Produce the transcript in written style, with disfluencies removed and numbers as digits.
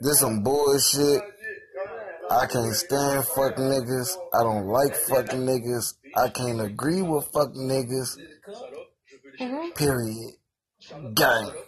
This some bullshit. I can't stand fucking niggas. I don't like fucking niggas. I can't agree with fucking niggas. Period. Gang.